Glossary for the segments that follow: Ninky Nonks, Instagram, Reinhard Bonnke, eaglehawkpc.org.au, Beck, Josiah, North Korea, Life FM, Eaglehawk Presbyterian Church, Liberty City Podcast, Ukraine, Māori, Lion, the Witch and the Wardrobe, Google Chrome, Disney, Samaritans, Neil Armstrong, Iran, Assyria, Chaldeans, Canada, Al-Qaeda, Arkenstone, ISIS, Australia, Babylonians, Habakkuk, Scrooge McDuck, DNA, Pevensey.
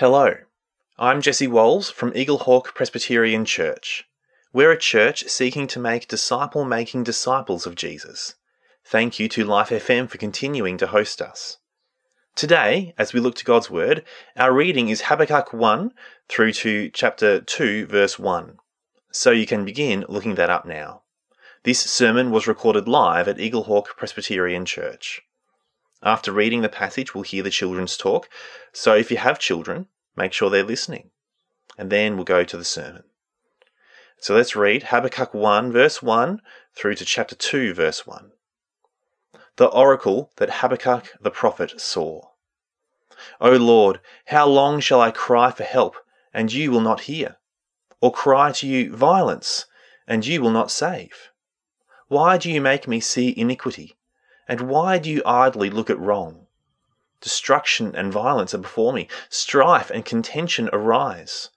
Hello, I'm Jesse Wolves from Eaglehawk Presbyterian Church. We're a church seeking to make disciple-making disciples of Jesus. Thank you to Life FM for continuing to host us. Today, as we look to God's Word, our reading is Habakkuk 1 through to chapter 2, verse 1. So you can begin looking that up now. This sermon was recorded live at Eaglehawk Presbyterian Church. After reading the passage, we'll hear the children's talk, so if you have children, make sure they're listening. And then we'll go to the sermon. So let's read Habakkuk 1, verse 1 through to chapter 2, verse 1. The oracle that Habakkuk the prophet saw. O Lord, how long shall I cry for help, and you will not hear? Or cry to you, violence, and you will not save? Why do you make me see iniquity? And why do you idly look at wrong? Destruction and violence are before me. Strife and contention arise.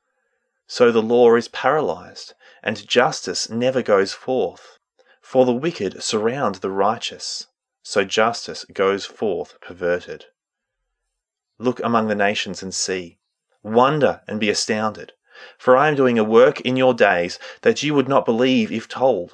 So the law is paralyzed, and justice never goes forth. For the wicked surround the righteous, so justice goes forth perverted. Look among the nations and see. Wonder and be astounded. For I am doing a work in your days that you would not believe if told.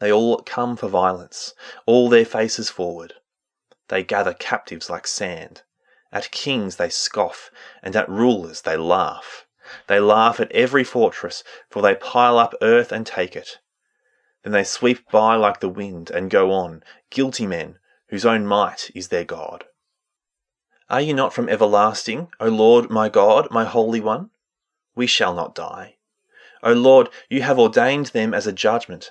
They all come for violence, all their faces forward. They gather captives like sand. At kings they scoff, and at rulers they laugh. They laugh at every fortress, for they pile up earth and take it. Then they sweep by like the wind and go on, guilty men, whose own might is their God. Are you not from everlasting, O Lord, my God, my Holy One? We shall not die. O Lord, you have ordained them as a judgment,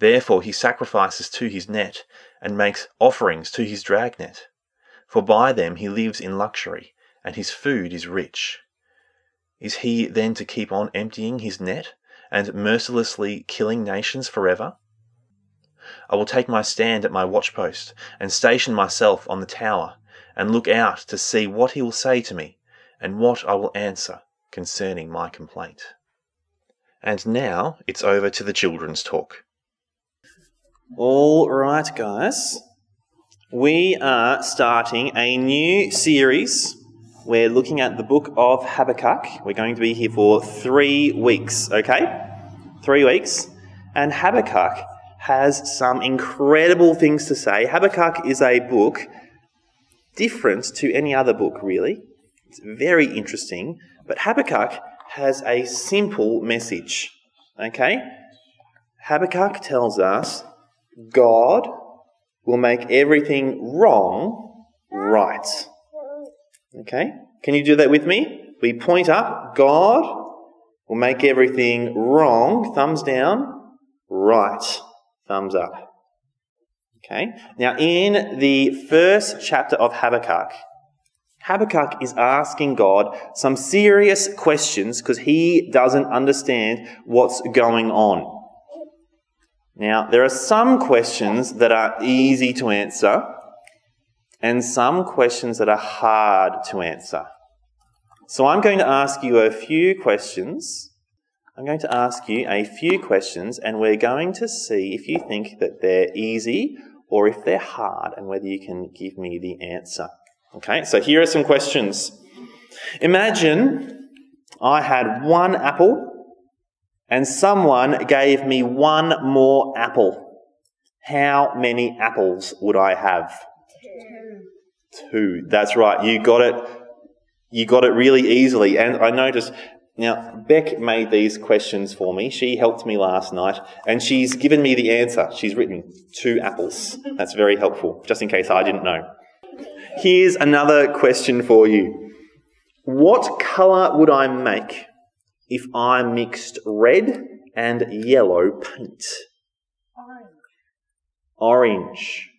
Therefore he sacrifices to his net, and makes offerings to his dragnet. For by them he lives in luxury, and his food is rich. Is he then to keep on emptying his net, and mercilessly killing nations forever? I will take my stand at my watchpost, and station myself on the tower, and look out to see what he will say to me, and what I will answer concerning my complaint. And now it's over to the children's talk. All right, guys, we are starting a new series. We're looking at the book of Habakkuk. We're going to be here for 3 weeks, okay? 3 weeks. And Habakkuk has some incredible things to say. Habakkuk is a book different to any other book, really. It's very interesting. But Habakkuk has a simple message, okay? Habakkuk tells us God will make everything wrong right. Okay? Can you do that with me? We point up. God will make everything wrong. Thumbs down. Right. Thumbs up. Okay? Now, in the first chapter of Habakkuk, Habakkuk is asking God some serious questions because he doesn't understand what's going on. Now, there are some questions that are easy to answer and some questions that are hard to answer. So I'm going to ask you a few questions. And we're going to see if you think that they're easy or if they're hard and whether you can give me the answer. Okay, so here are some questions. Imagine I had one apple and someone gave me one more apple. How many apples would I have? Two. That's right. You got it really easily. And I noticed Now, Beck made these questions for me. She helped me last night, and she's given me the answer. She's written 2 apples. That's very helpful, just in case I didn't know. Here's another question for you. What colour would I make if I mixed red and yellow paint? Orange.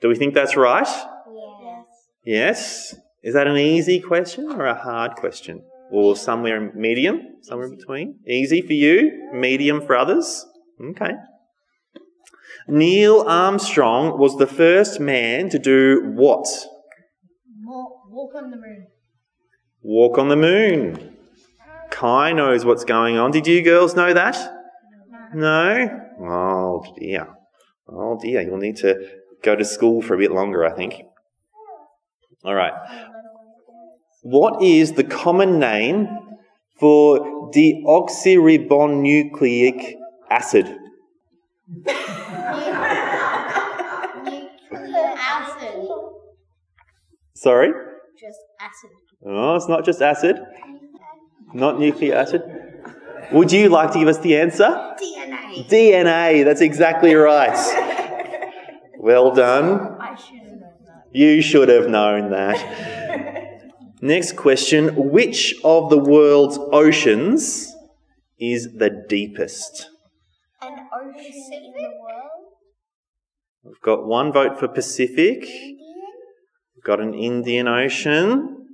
Do we think that's right? Yes. Yes? Is that an easy question or a hard question? Or somewhere in medium, somewhere in between? Easy for you, medium for others? Okay. Neil Armstrong was the first man to do what? Walk on the moon. Walk on the moon. Kai knows what's going on. Did you girls know that? No? Oh, dear. Oh, dear. You'll need to go to school for a bit longer, I think. All right. What is the common name for deoxyribonucleic acid? Nucleic acid. Sorry? Just acid. Oh, it's not just acid. Not nucleic acid. Would you like to give us the answer? DNA. DNA, that's exactly right. Well done. I should have known that. You should have known that. Next question, which of the world's oceans is the deepest? An ocean in the world? We've got one vote for Pacific. We've got an Indian Ocean.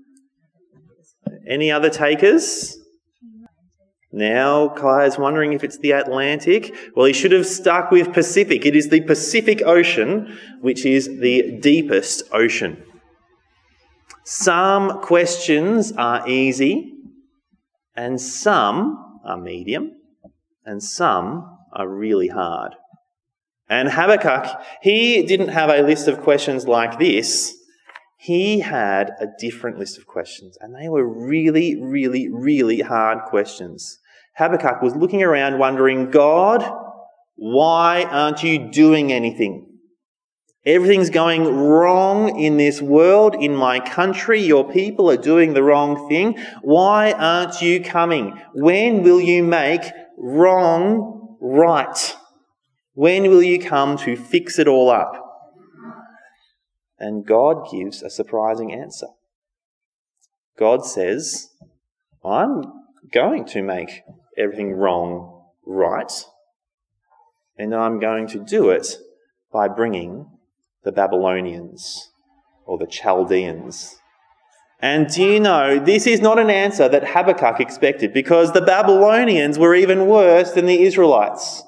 Any other takers? Now Kai is wondering if it's the Atlantic. Well, he should have stuck with Pacific. It is the Pacific Ocean, which is the deepest ocean. Some questions are easy, and some are medium, and some are really hard. And Habakkuk, he didn't have a list of questions like this. He had a different list of questions, and they were really, really, really hard questions. Habakkuk was looking around wondering, God, why aren't you doing anything? Everything's going wrong in this world, in my country. Your people are doing the wrong thing. Why aren't you coming? When will you make wrong right? When will you come to fix it all up? And God gives a surprising answer. God says, I'm going to make everything wrong right, and I'm going to do it by bringing the Babylonians or the Chaldeans. And do you know, this is not an answer that Habakkuk expected, because the Babylonians were even worse than the Israelites.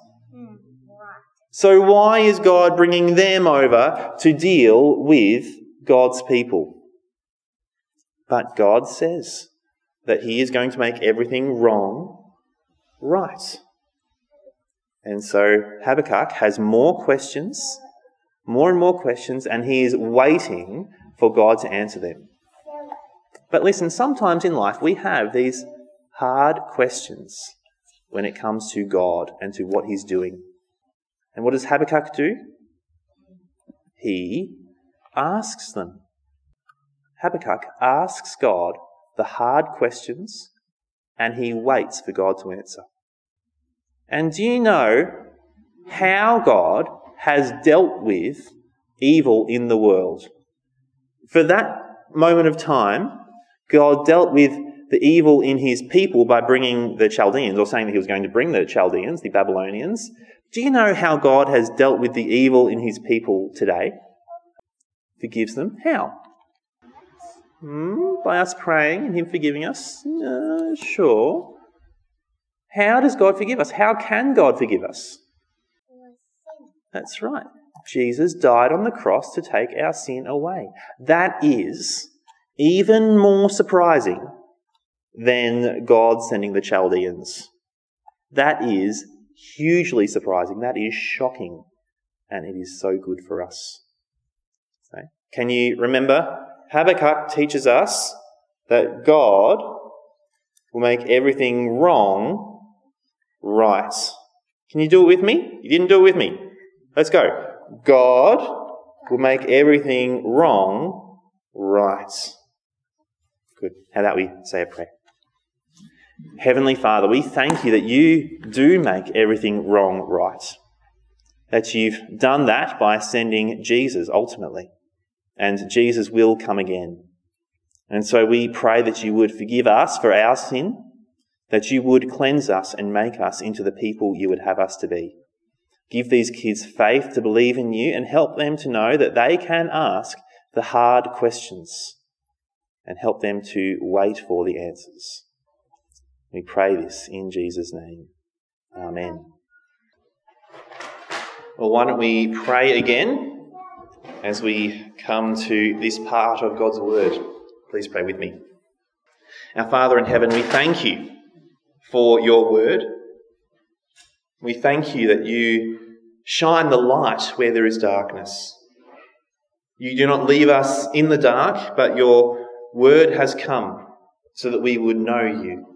So why is God bringing them over to deal with God's people? But God says that he is going to make everything wrong right. And so Habakkuk has more and more questions, and he is waiting for God to answer them. But listen, sometimes in life we have these hard questions when it comes to God and to what he's doing. And what does Habakkuk do? He asks them. Habakkuk asks God the hard questions, and he waits for God to answer. And do you know how God has dealt with evil in the world? For that moment of time, God dealt with the evil in his people by bringing the Chaldeans, or saying that he was going to bring the Chaldeans, the Babylonians. Do you know how God has dealt with the evil in his people today? Forgives them. How? By us praying and him forgiving us? Sure. How does God forgive us? How can God forgive us? That's right. Jesus died on the cross to take our sin away. That is even more surprising than God sending the Chaldeans. That is hugely surprising. That is shocking. And it is so good for us. Okay. Can you remember? Habakkuk teaches us that God will make everything wrong right. Can you do it with me? You didn't do it with me. Let's go. God will make everything wrong right. Good. How about we say a prayer? Heavenly Father, we thank you that you do make everything wrong right, that you've done that by sending Jesus ultimately, and Jesus will come again. And so we pray that you would forgive us for our sin, that you would cleanse us and make us into the people you would have us to be. Give these kids faith to believe in you and help them to know that they can ask the hard questions and help them to wait for the answers. We pray this in Jesus' name. Amen. Well, why don't we pray again as we come to this part of God's word. Please pray with me. Our Father in heaven, we thank you for your word. We thank you that you shine the light where there is darkness. You do not leave us in the dark, but your word has come so that we would know you,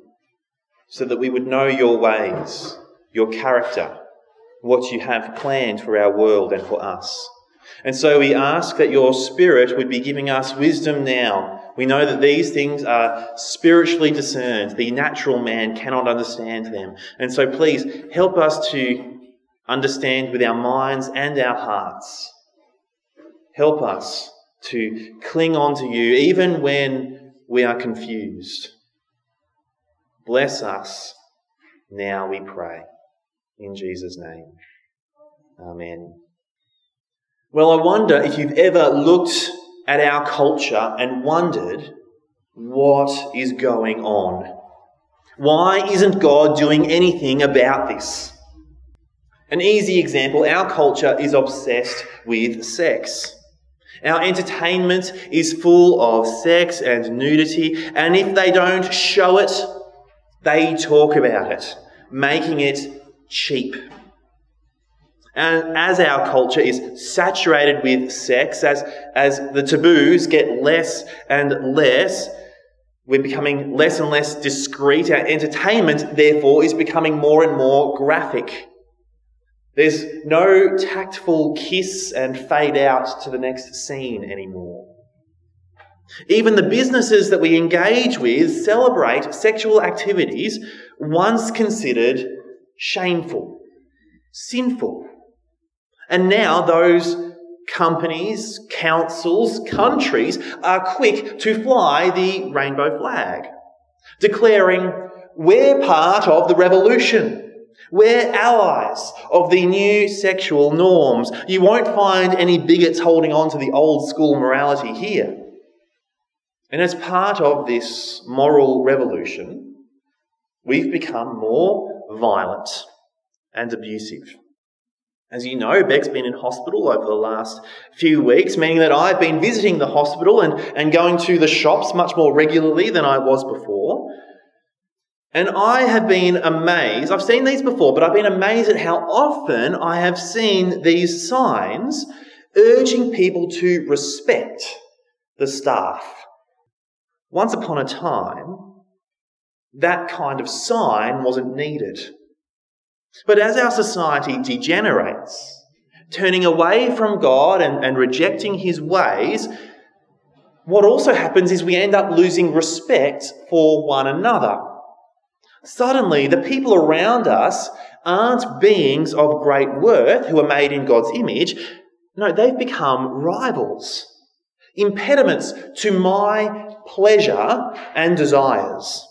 so that we would know your ways, your character, what you have planned for our world and for us. And so we ask that your Spirit would be giving us wisdom now. We know that these things are spiritually discerned. The natural man cannot understand them. And so please help us to understand with our minds and our hearts. Help us to cling on to you even when we are confused. Bless us now, we pray. In Jesus' name. Amen. Well, I wonder if you've ever looked at our culture and wondered what is going on. Why isn't God doing anything about this? An easy example, our culture is obsessed with sex. Our entertainment is full of sex and nudity, and if they don't show it, they talk about it, making it cheap. And as our culture is saturated with sex, as the taboos get less and less, we're becoming less and less discreet. Our entertainment, therefore, is becoming more and more graphic. There's no tactful kiss and fade out to the next scene anymore. Even the businesses that we engage with celebrate sexual activities once considered shameful, sinful. And now those companies, councils, countries are quick to fly the rainbow flag, declaring we're part of the revolution. We're allies of the new sexual norms. You won't find any bigots holding on to the old school morality here. And as part of this moral revolution, we've become more violent and abusive. As you know, Beck's been in hospital over the last few weeks, meaning that I've been visiting the hospital and going to the shops much more regularly than I was before. And I have been amazed, I've seen these before, but I've been amazed at how often I have seen these signs urging people to respect the staff. Once upon a time, that kind of sign wasn't needed. But as our society degenerates, turning away from God and rejecting his ways, what also happens is we end up losing respect for one another. Suddenly, the people around us aren't beings of great worth who are made in God's image. No, they've become rivals, impediments to my pleasure and desires,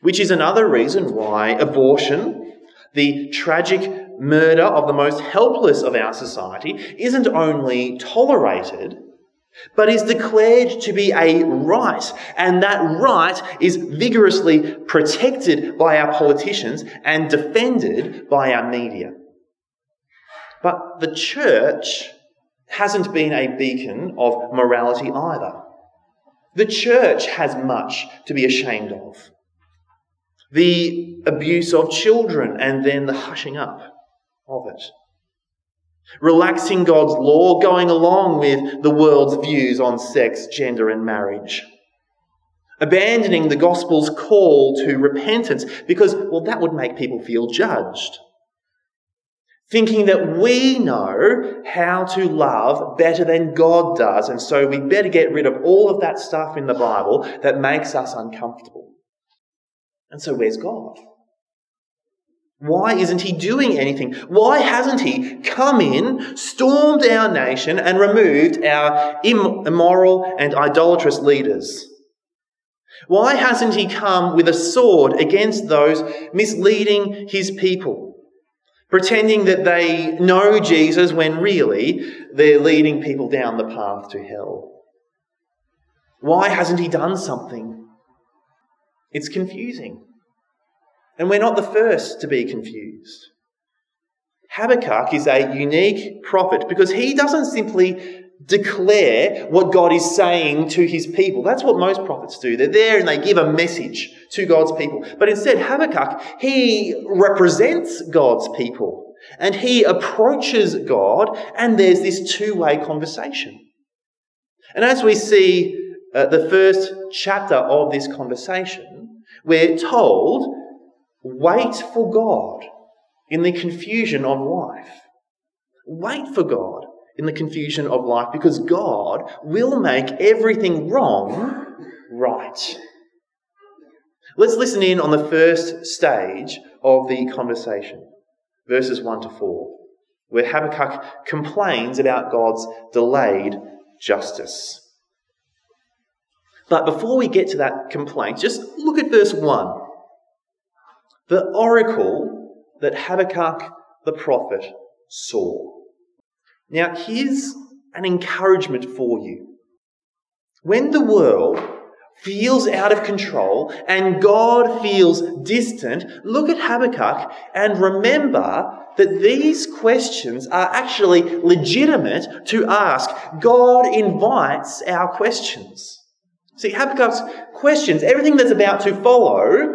which is another reason why abortion, the tragic murder of the most helpless of our society, isn't only tolerated, but is declared to be a right, and that right is vigorously protected by our politicians and defended by our media. But the church hasn't been a beacon of morality either. The church has much to be ashamed of. The abuse of children and then the hushing up of it. Relaxing God's law, going along with the world's views on sex, gender and marriage. Abandoning the gospel's call to repentance because, well, that would make people feel judged. Thinking that we know how to love better than God does, and so we better get rid of all of that stuff in the Bible that makes us uncomfortable. And so where's God? Why isn't he doing anything? Why hasn't he come in, stormed our nation, and removed our immoral and idolatrous leaders? Why hasn't he come with a sword against those misleading his people, pretending that they know Jesus when really they're leading people down the path to hell? Why hasn't he done something? It's confusing. And we're not the first to be confused. Habakkuk is a unique prophet because he doesn't simply declare what God is saying to his people. That's what most prophets do. They're there and they give a message to God's people. But instead, Habakkuk, he represents God's people and he approaches God, and there's this two-way conversation. And as we see the first chapter of this conversation, we're told, wait for God in the confusion of life. Wait for God in the confusion of life, because God will make everything wrong right. Let's listen in on the first stage of the conversation, verses 1-4, where Habakkuk complains about God's delayed justice. But before we get to that complaint, just look at verse 1. The oracle that Habakkuk the prophet saw. Now, here's an encouragement for you. When the world feels out of control and God feels distant, look at Habakkuk and remember that these questions are actually legitimate to ask. God invites our questions. See, Habakkuk's questions, everything that's about to follow,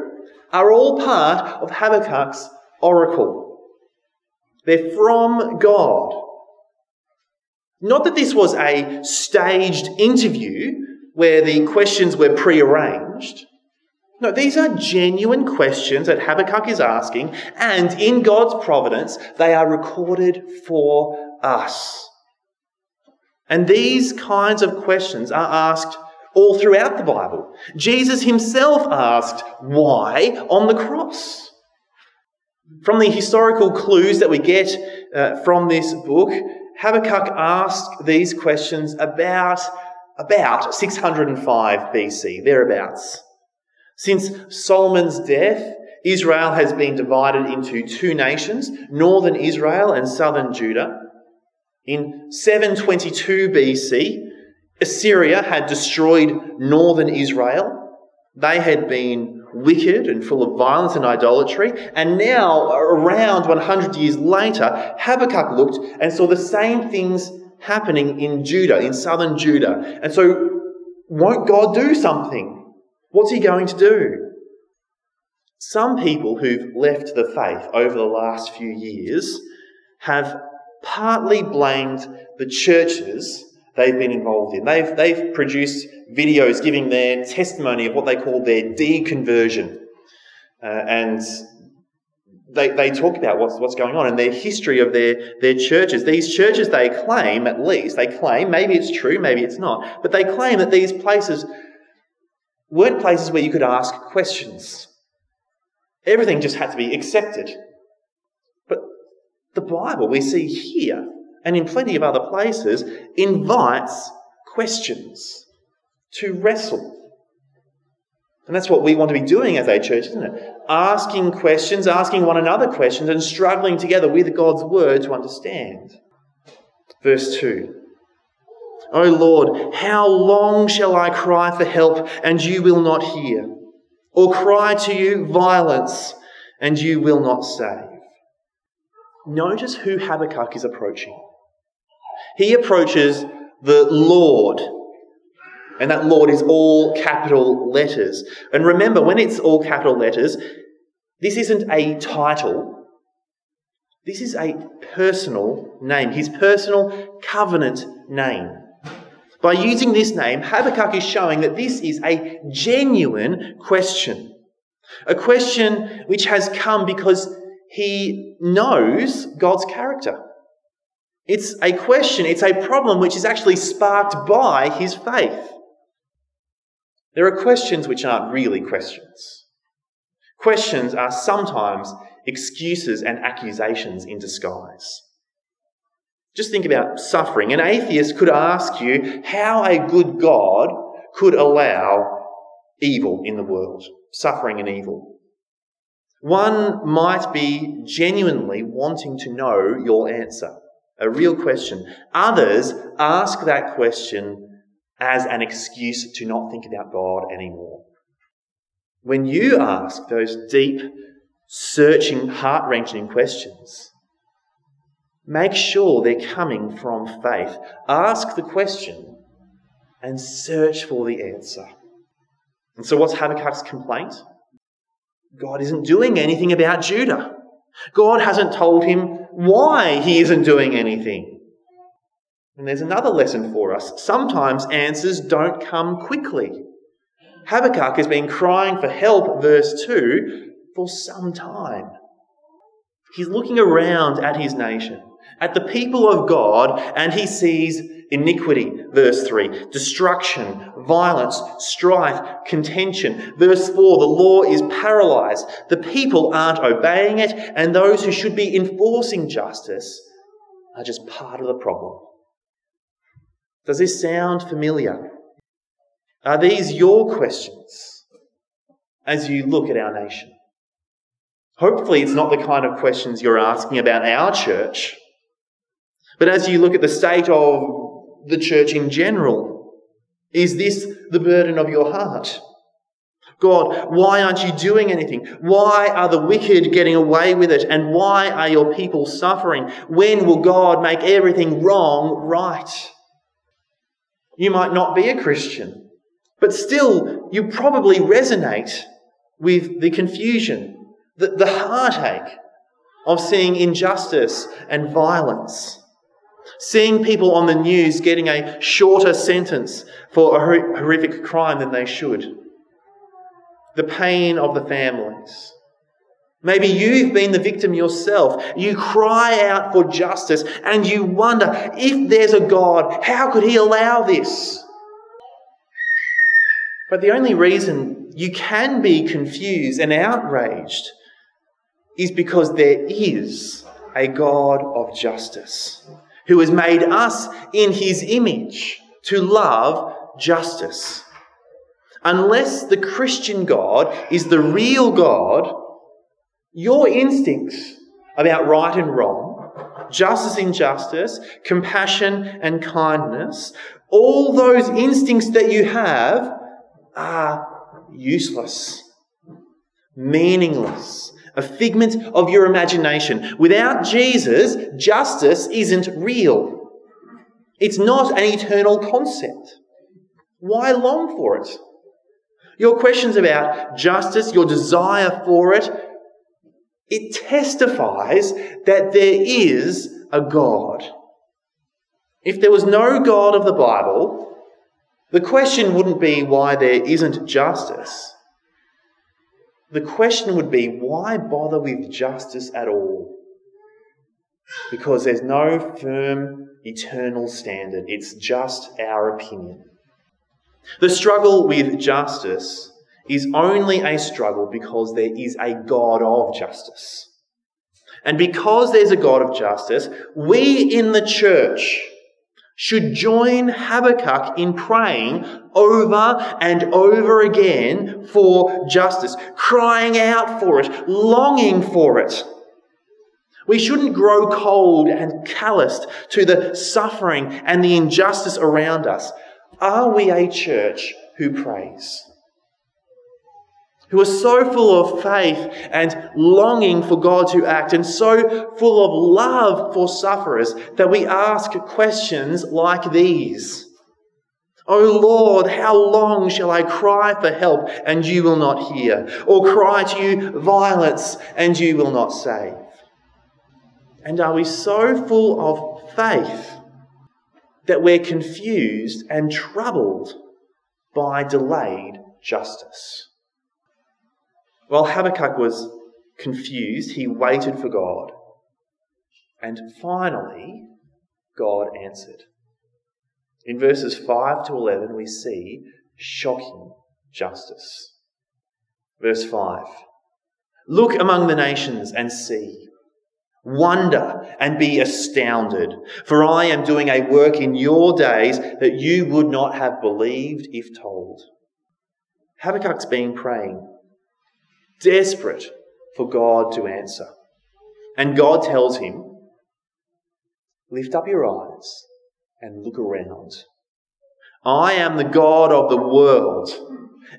are all part of Habakkuk's oracle. They're from God. Not that this was a staged interview where the questions were prearranged. No, these are genuine questions that Habakkuk is asking, and in God's providence, they are recorded for us. And these kinds of questions are asked all throughout the Bible. Jesus himself asked why on the cross. From the historical clues that we get from this book, Habakkuk asked these questions about 605 BC, thereabouts. Since Solomon's death, Israel has been divided into two nations, northern Israel and southern Judah. In 722 BC, Assyria had destroyed northern Israel. They had been wicked and full of violence and idolatry. And now, around 100 years later, Habakkuk looked and saw the same things happening in Judah, in southern Judah. And so, won't God do something? What's he going to do? Some people who've left the faith over the last few years have partly blamed the churches they've been involved in. They've produced videos giving their testimony of what they call their deconversion. And they talk about what's going on and their history of their churches. These churches, they claim, at least, maybe it's true, maybe it's not, but they claim that these places weren't places where you could ask questions. Everything just had to be accepted. But the Bible we see here, and in plenty of other places, invites questions to wrestle. And that's what we want to be doing as a church, isn't it? Asking questions, asking one another questions, and struggling together with God's word to understand. Verse 2. O Lord, how long shall I cry for help, and you will not hear? Or cry to you violence, and you will not save? Notice who Habakkuk is approaching. He approaches the Lord, and that Lord is all capital letters. And remember, when it's all capital letters, this isn't a title. This is a personal name, his personal covenant name. By using this name, Habakkuk is showing that this is a genuine question, a question which has come because he knows God's character. It's a question, it's a problem which is actually sparked by his faith. There are questions which aren't really questions. Questions are sometimes excuses and accusations in disguise. Just think about suffering. An atheist could ask you how a good God could allow evil in the world, suffering and evil. One might be genuinely wanting to know your answer, a real question. Others ask that question as an excuse to not think about God anymore. When you ask those deep, searching, heart-wrenching questions, make sure they're coming from faith. Ask the question and search for the answer. And so what's Habakkuk's complaint? God isn't doing anything about Judah. God hasn't told him why he isn't doing anything. And there's another lesson for us. Sometimes answers don't come quickly. Habakkuk has been crying for help, verse 2, for some time. He's looking around at his nation, at the people of God, and he sees iniquity, verse 3, destruction, violence, strife, contention. Verse 4, the law is paralysed. The people aren't obeying it, and those who should be enforcing justice are just part of the problem. Does this sound familiar? Are these your questions as you look at our nation? Hopefully it's not the kind of questions you're asking about our church, but as you look at the state of the church in general, is this the burden of your heart? God, why aren't you doing anything? Why are the wicked getting away with it? And why are your people suffering? When will God make everything wrong right? You might not be a Christian, but still you probably resonate with the confusion, the heartache of seeing injustice and violence, seeing people on the news getting a shorter sentence for a horrific crime than they should, the pain of the families. Maybe you've been the victim yourself. You cry out for justice and you wonder, if there's a God, how could he allow this? But the only reason you can be confused and outraged is because there is a God of justice who has made us in his image to love justice. Unless the Christian God is the real God, your instincts about right and wrong, justice, injustice, compassion and kindness, all those instincts that you have are useless, meaningless, a figment of your imagination. Without Jesus, justice isn't real. It's not an eternal concept. Why long for it? Your questions about justice, your desire for it, it testifies that there is a God. If there was no God of the Bible, the question wouldn't be why there isn't justice. The question would be, why bother with justice at all? Because there's no firm, eternal standard. It's just our opinion. The struggle with justice is only a struggle because there is a God of justice. And because there's a God of justice, we in the church should join Habakkuk in praying over and over again for justice, crying out for it, longing for it. We shouldn't grow cold and calloused to the suffering and the injustice around us. Are we a church who prays? Who are so full of faith and longing for God to act, and so full of love for sufferers that we ask questions like these. O Lord, how long shall I cry for help and you will not hear? Or cry to you violence and you will not save? And are we so full of faith that we're confused and troubled by delayed justice? While Habakkuk was confused, he waited for God. And finally, God answered. In verses 5 to 11, we see shocking justice. Verse 5, Look among the nations and see. Wonder and be astounded, for I am doing a work in your days that you would not have believed if told. Habakkuk's been praying, desperate for God to answer. And God tells him, lift up your eyes and look around. I am the God of the world.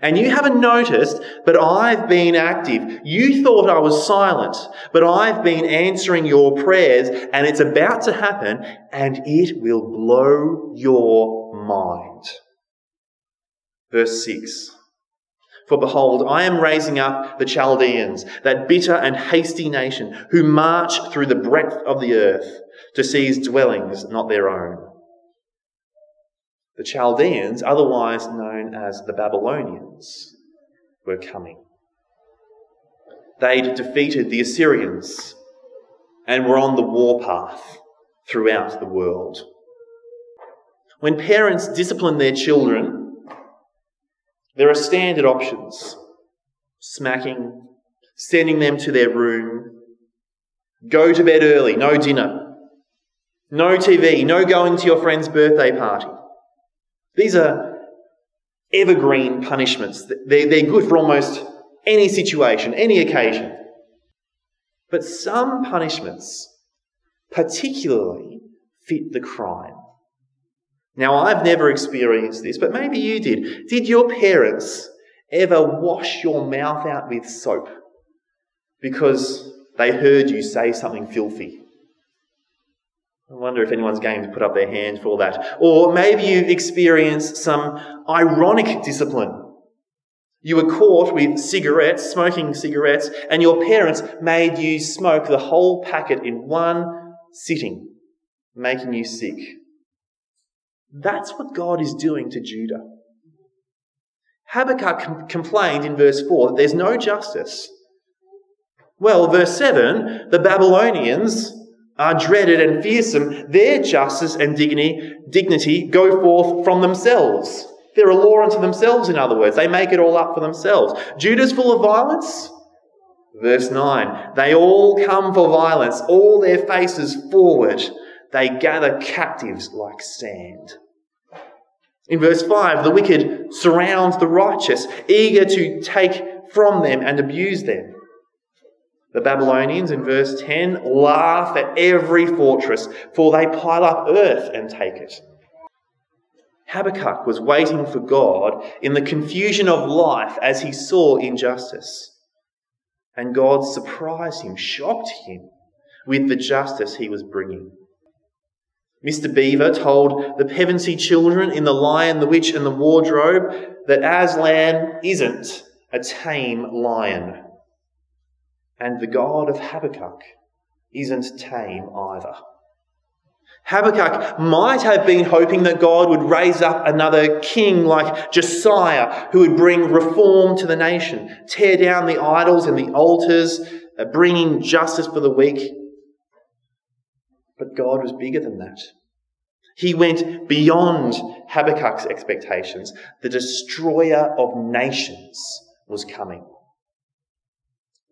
And you haven't noticed, but I've been active. You thought I was silent, but I've been answering your prayers, and it's about to happen, and it will blow your mind. Verse 6. For behold, I am raising up the Chaldeans, that bitter and hasty nation, who march through the breadth of the earth to seize dwellings not their own. The Chaldeans, otherwise known as the Babylonians, were coming. They'd defeated the Assyrians and were on the warpath throughout the world. When parents discipline their children, there are standard options: smacking, sending them to their room, go to bed early, no dinner, no TV, no going to your friend's birthday party. These are evergreen punishments. They're good for almost any situation, any occasion. But some punishments particularly fit the crime. Now, I've never experienced this, but maybe you did. Did your parents ever wash your mouth out with soap because they heard you say something filthy? I wonder if anyone's going to put up their hand for that. Or maybe you've experienced some ironic discipline. You were caught with cigarettes, smoking cigarettes, and your parents made you smoke the whole packet in one sitting, making you sick. That's what God is doing to Judah. Habakkuk complained in verse 4 that there's no justice. Well, verse 7, the Babylonians are dreaded and fearsome, their justice and dignity go forth from themselves. They're a law unto themselves, in other words. They make it all up for themselves. Judah's full of violence. Verse 9, they all come for violence, all their faces forward. They gather captives like sand. In verse 5, the wicked surround the righteous, eager to take from them and abuse them. The Babylonians, in verse 10, laugh at every fortress, for they pile up earth and take it. Habakkuk was waiting for God in the confusion of life as he saw injustice. And God surprised him, shocked him with the justice he was bringing. Mr. Beaver told the Pevensey children in The Lion, the Witch and the Wardrobe that Aslan isn't a tame lion. And the God of Habakkuk isn't tame either. Habakkuk might have been hoping that God would raise up another king like Josiah, who would bring reform to the nation, tear down the idols and the altars, bringing justice for the weak. But God was bigger than that. He went beyond Habakkuk's expectations. The destroyer of nations was coming.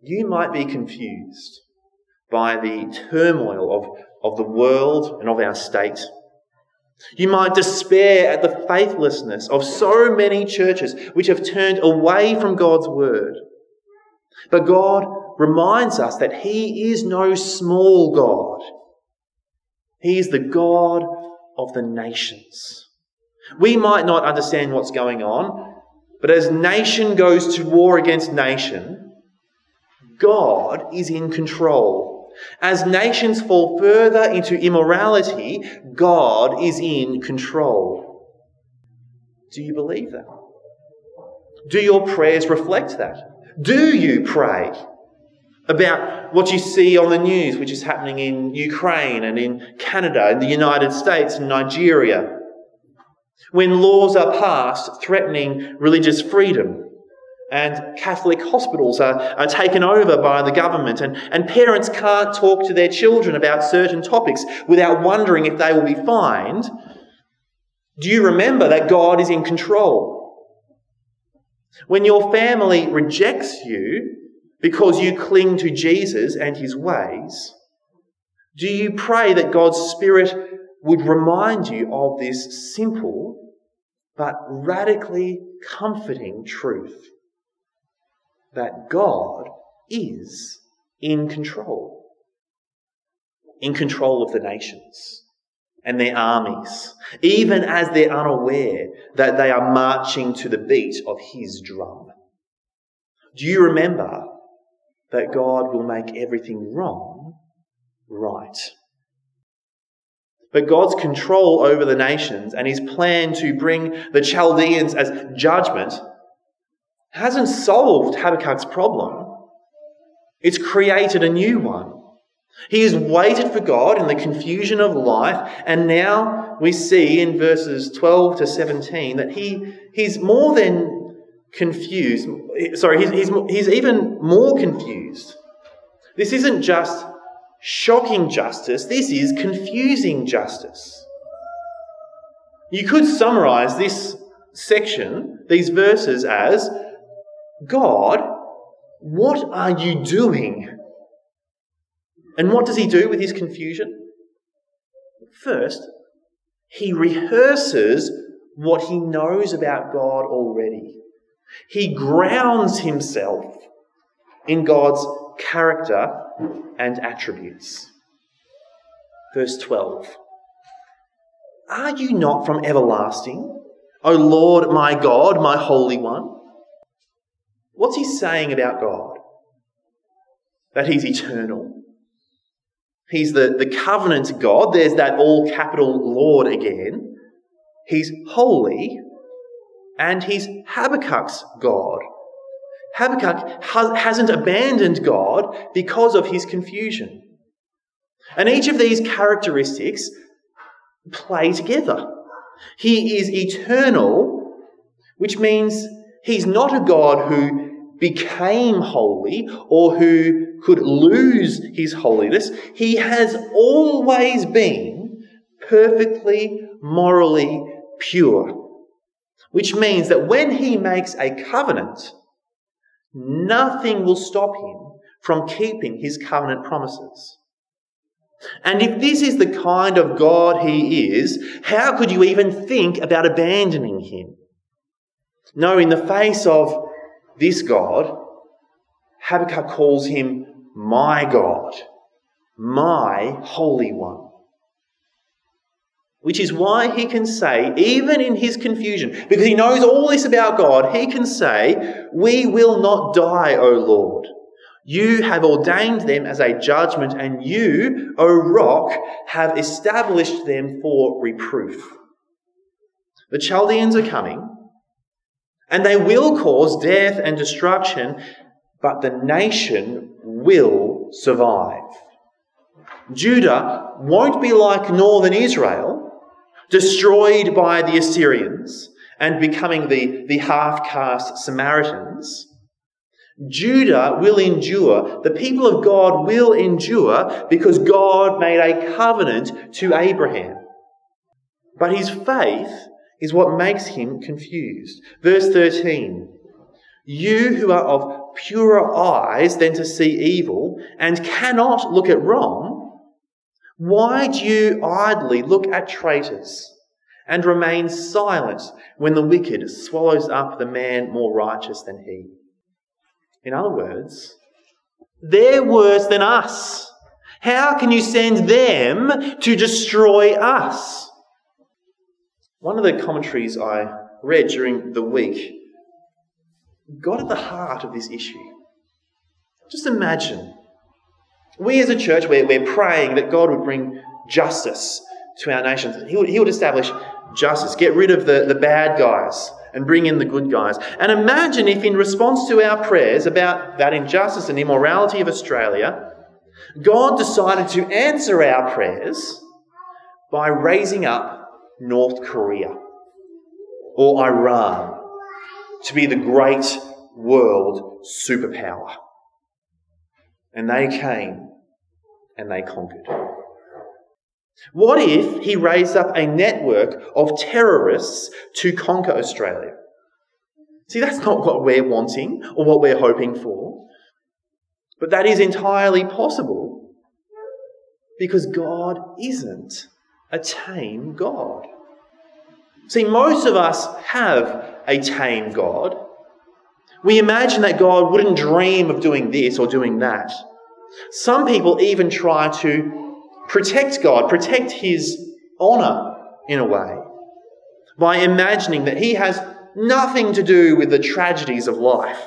You might be confused by the turmoil of the world and of our state. You might despair at the faithlessness of so many churches which have turned away from God's word. But God reminds us that he is no small God. He is the God of the nations. We might not understand what's going on, but as nation goes to war against nation, God is in control. As nations fall further into immorality, God is in control. Do you believe that? Do your prayers reflect that? Do you pray about what you see on the news, which is happening in Ukraine and in Canada and the United States and Nigeria? When laws are passed threatening religious freedom, and Catholic hospitals are taken over by the government, and parents can't talk to their children about certain topics without wondering if they will be fined, do you remember that God is in control? When your family rejects you because you cling to Jesus and his ways? Do you pray that God's Spirit would remind you of this simple but radically comforting truth that God is in control of the nations and their armies, even as they're unaware that they are marching to the beat of his drum? Do you remember that God will make everything wrong right? But God's control over the nations and his plan to bring the Chaldeans as judgment hasn't solved Habakkuk's problem. It's created a new one. He has waited for God in the confusion of life, and now we see in verses 12 to 17 that he's more than confused. He's even more confused. This isn't just shocking justice, this is confusing justice. You could summarize this section, these verses, as, God, what are you doing? And what does he do with his confusion? First, he rehearses what he knows about God already. He grounds himself in God's character and attributes. Verse 12. Are you not from everlasting, O Lord, my God, my Holy One? What's he saying about God? That he's eternal. He's the covenant God. There's that all capital Lord again. He's holy, and he's Habakkuk's God. Habakkuk hasn't abandoned God because of his confusion. And each of these characteristics play together. He is eternal, which means he's not a God who became holy or who could lose his holiness. He has always been perfectly morally pure, which means that when he makes a covenant, nothing will stop him from keeping his covenant promises. And if this is the kind of God he is, how could you even think about abandoning him? No, in the face of this God, Habakkuk calls him my God, my Holy One. Which is why he can say, even in his confusion, because he knows all this about God, he can say, we will not die, O Lord. You have ordained them as a judgment, and you, O Rock, have established them for reproof. The Chaldeans are coming, and they will cause death and destruction, but the nation will survive. Judah won't be like northern Israel, destroyed by the Assyrians and becoming the half-caste Samaritans. Judah will endure. The people of God will endure because God made a covenant to Abraham. But his faith is what makes him confused. Verse 13, you who are of purer eyes than to see evil and cannot look at wrong, why do you idly look at traitors and remain silent when the wicked swallows up the man more righteous than he? In other words, they're worse than us. How can you send them to destroy us? One of the commentaries I read during the week got at the heart of this issue. Just imagine, we as a church, we're praying that God would bring justice to our nations. He would establish justice, get rid of the bad guys and bring in the good guys. And imagine if in response to our prayers about that injustice and immorality of Australia, God decided to answer our prayers by raising up North Korea or Iran to be the great world superpower. And they came and they conquered. What if he raised up a network of terrorists to conquer Australia? See, that's not what we're wanting or what we're hoping for. But that is entirely possible because God isn't a tame God. See, most of us have a tame God. We imagine that God wouldn't dream of doing this or doing that. Some people even try to protect God, protect his honour in a way, by imagining that he has nothing to do with the tragedies of life.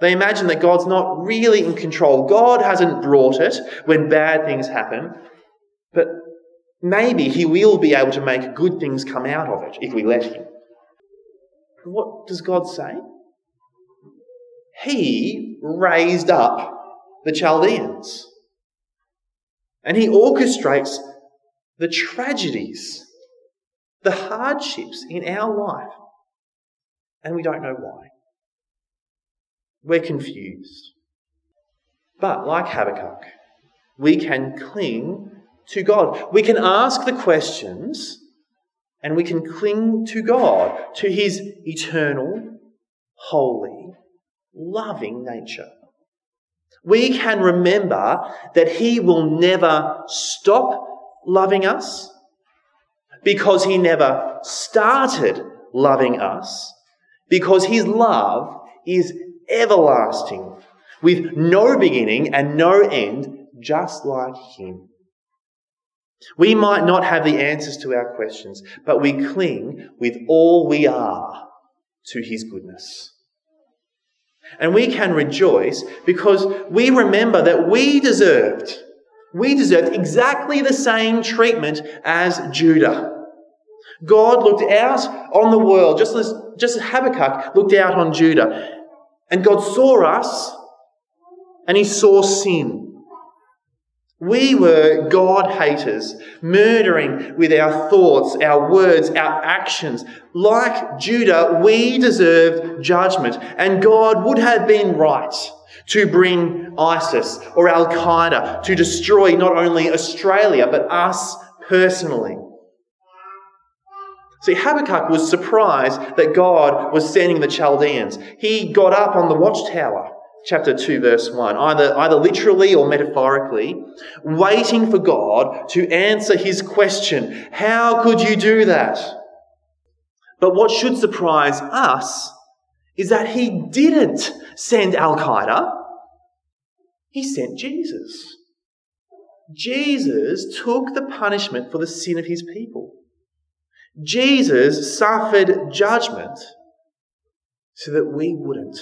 They imagine that God's not really in control. God hasn't brought it when bad things happen, but maybe he will be able to make good things come out of it if we let him. And what does God say? He raised up the Chaldeans, and he orchestrates the tragedies, the hardships in our life, and we don't know why. We're confused. But like Habakkuk, we can cling to God. We can ask the questions and we can cling to God, to his eternal, holy, loving nature. We can remember that he will never stop loving us because he never started loving us, because his love is everlasting, with no beginning and no end, just like him. We might not have the answers to our questions, but we cling with all we are to his goodness. And we can rejoice because we remember that we deserved exactly the same treatment as Judah. God looked out on the world, just as Habakkuk looked out on Judah. And God saw us, and he saw sin. We were God-haters, murdering with our thoughts, our words, our actions. Like Judah, we deserved judgment, and God would have been right to bring ISIS or Al-Qaeda to destroy not only Australia but us personally. See, Habakkuk was surprised that God was sending the Chaldeans. He got up on the watchtower, chapter 2, verse 1, either literally or metaphorically, waiting for God to answer his question. How could you do that? But what should surprise us is that he didn't send Al-Qaeda. He sent Jesus. Jesus took the punishment for the sin of his people. Jesus suffered judgment so that we wouldn't.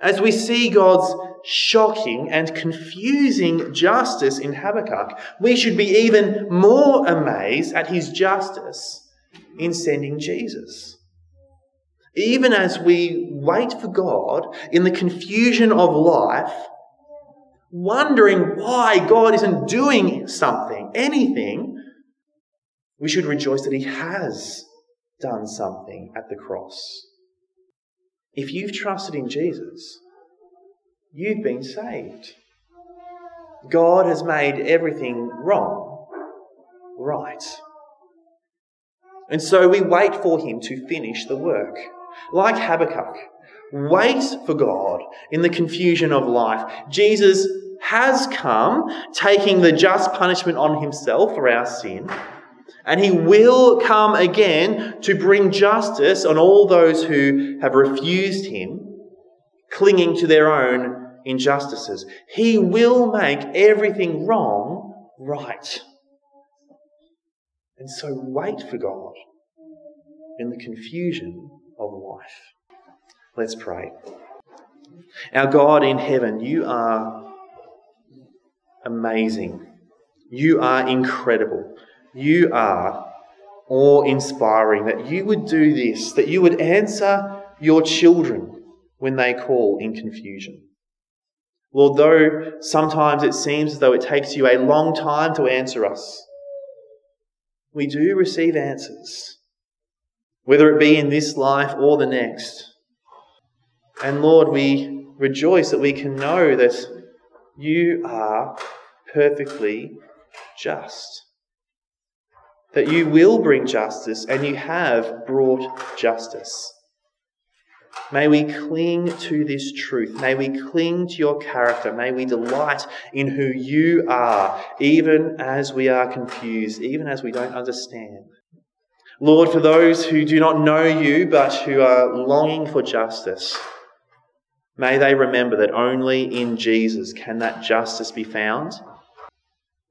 As we see God's shocking and confusing justice in Habakkuk, we should be even more amazed at his justice in sending Jesus. Even as we wait for God in the confusion of life, wondering why God isn't doing anything, we should rejoice that he has done something at the cross. If you've trusted in Jesus, you've been saved. God has made everything wrong right. And so we wait for him to finish the work. Like Habakkuk, wait for God in the confusion of life. Jesus has come, taking the just punishment on himself for our sin. And he will come again to bring justice on all those who have refused him, clinging to their own injustices. He will make everything wrong right. And so wait for God in the confusion of life. Let's pray. Our God in heaven, you are amazing. You are incredible. You are awe-inspiring that you would do this, that you would answer your children when they call in confusion. Lord, though sometimes it seems as though it takes you a long time to answer us, we do receive answers, whether it be in this life or the next. And Lord, we rejoice that we can know that you are perfectly just, that you will bring justice and you have brought justice. May we cling to this truth. May we cling to your character. May we delight in who you are, even as we are confused, even as we don't understand. Lord, for those who do not know you but who are longing for justice, may they remember that only in Jesus can that justice be found.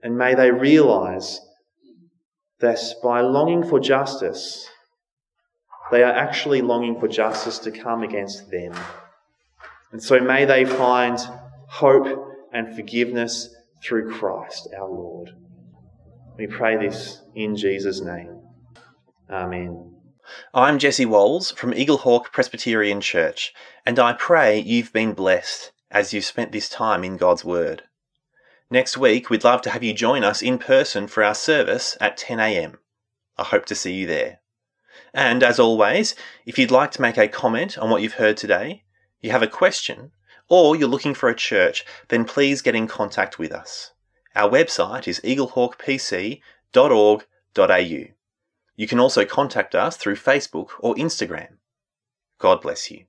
And may they realise that by longing for justice, they are actually longing for justice to come against them. And so may they find hope and forgiveness through Christ our Lord. We pray this in Jesus' name. Amen. I'm Jesse Wolves from Eaglehawk Presbyterian Church, and I pray you've been blessed as you've spent this time in God's Word. Next week, we'd love to have you join us in person for our service at 10 a.m. I hope to see you there. And as always, if you'd like to make a comment on what you've heard today, you have a question, or you're looking for a church, then please get in contact with us. Our website is eaglehawkpc.org.au. You can also contact us through Facebook or Instagram. God bless you.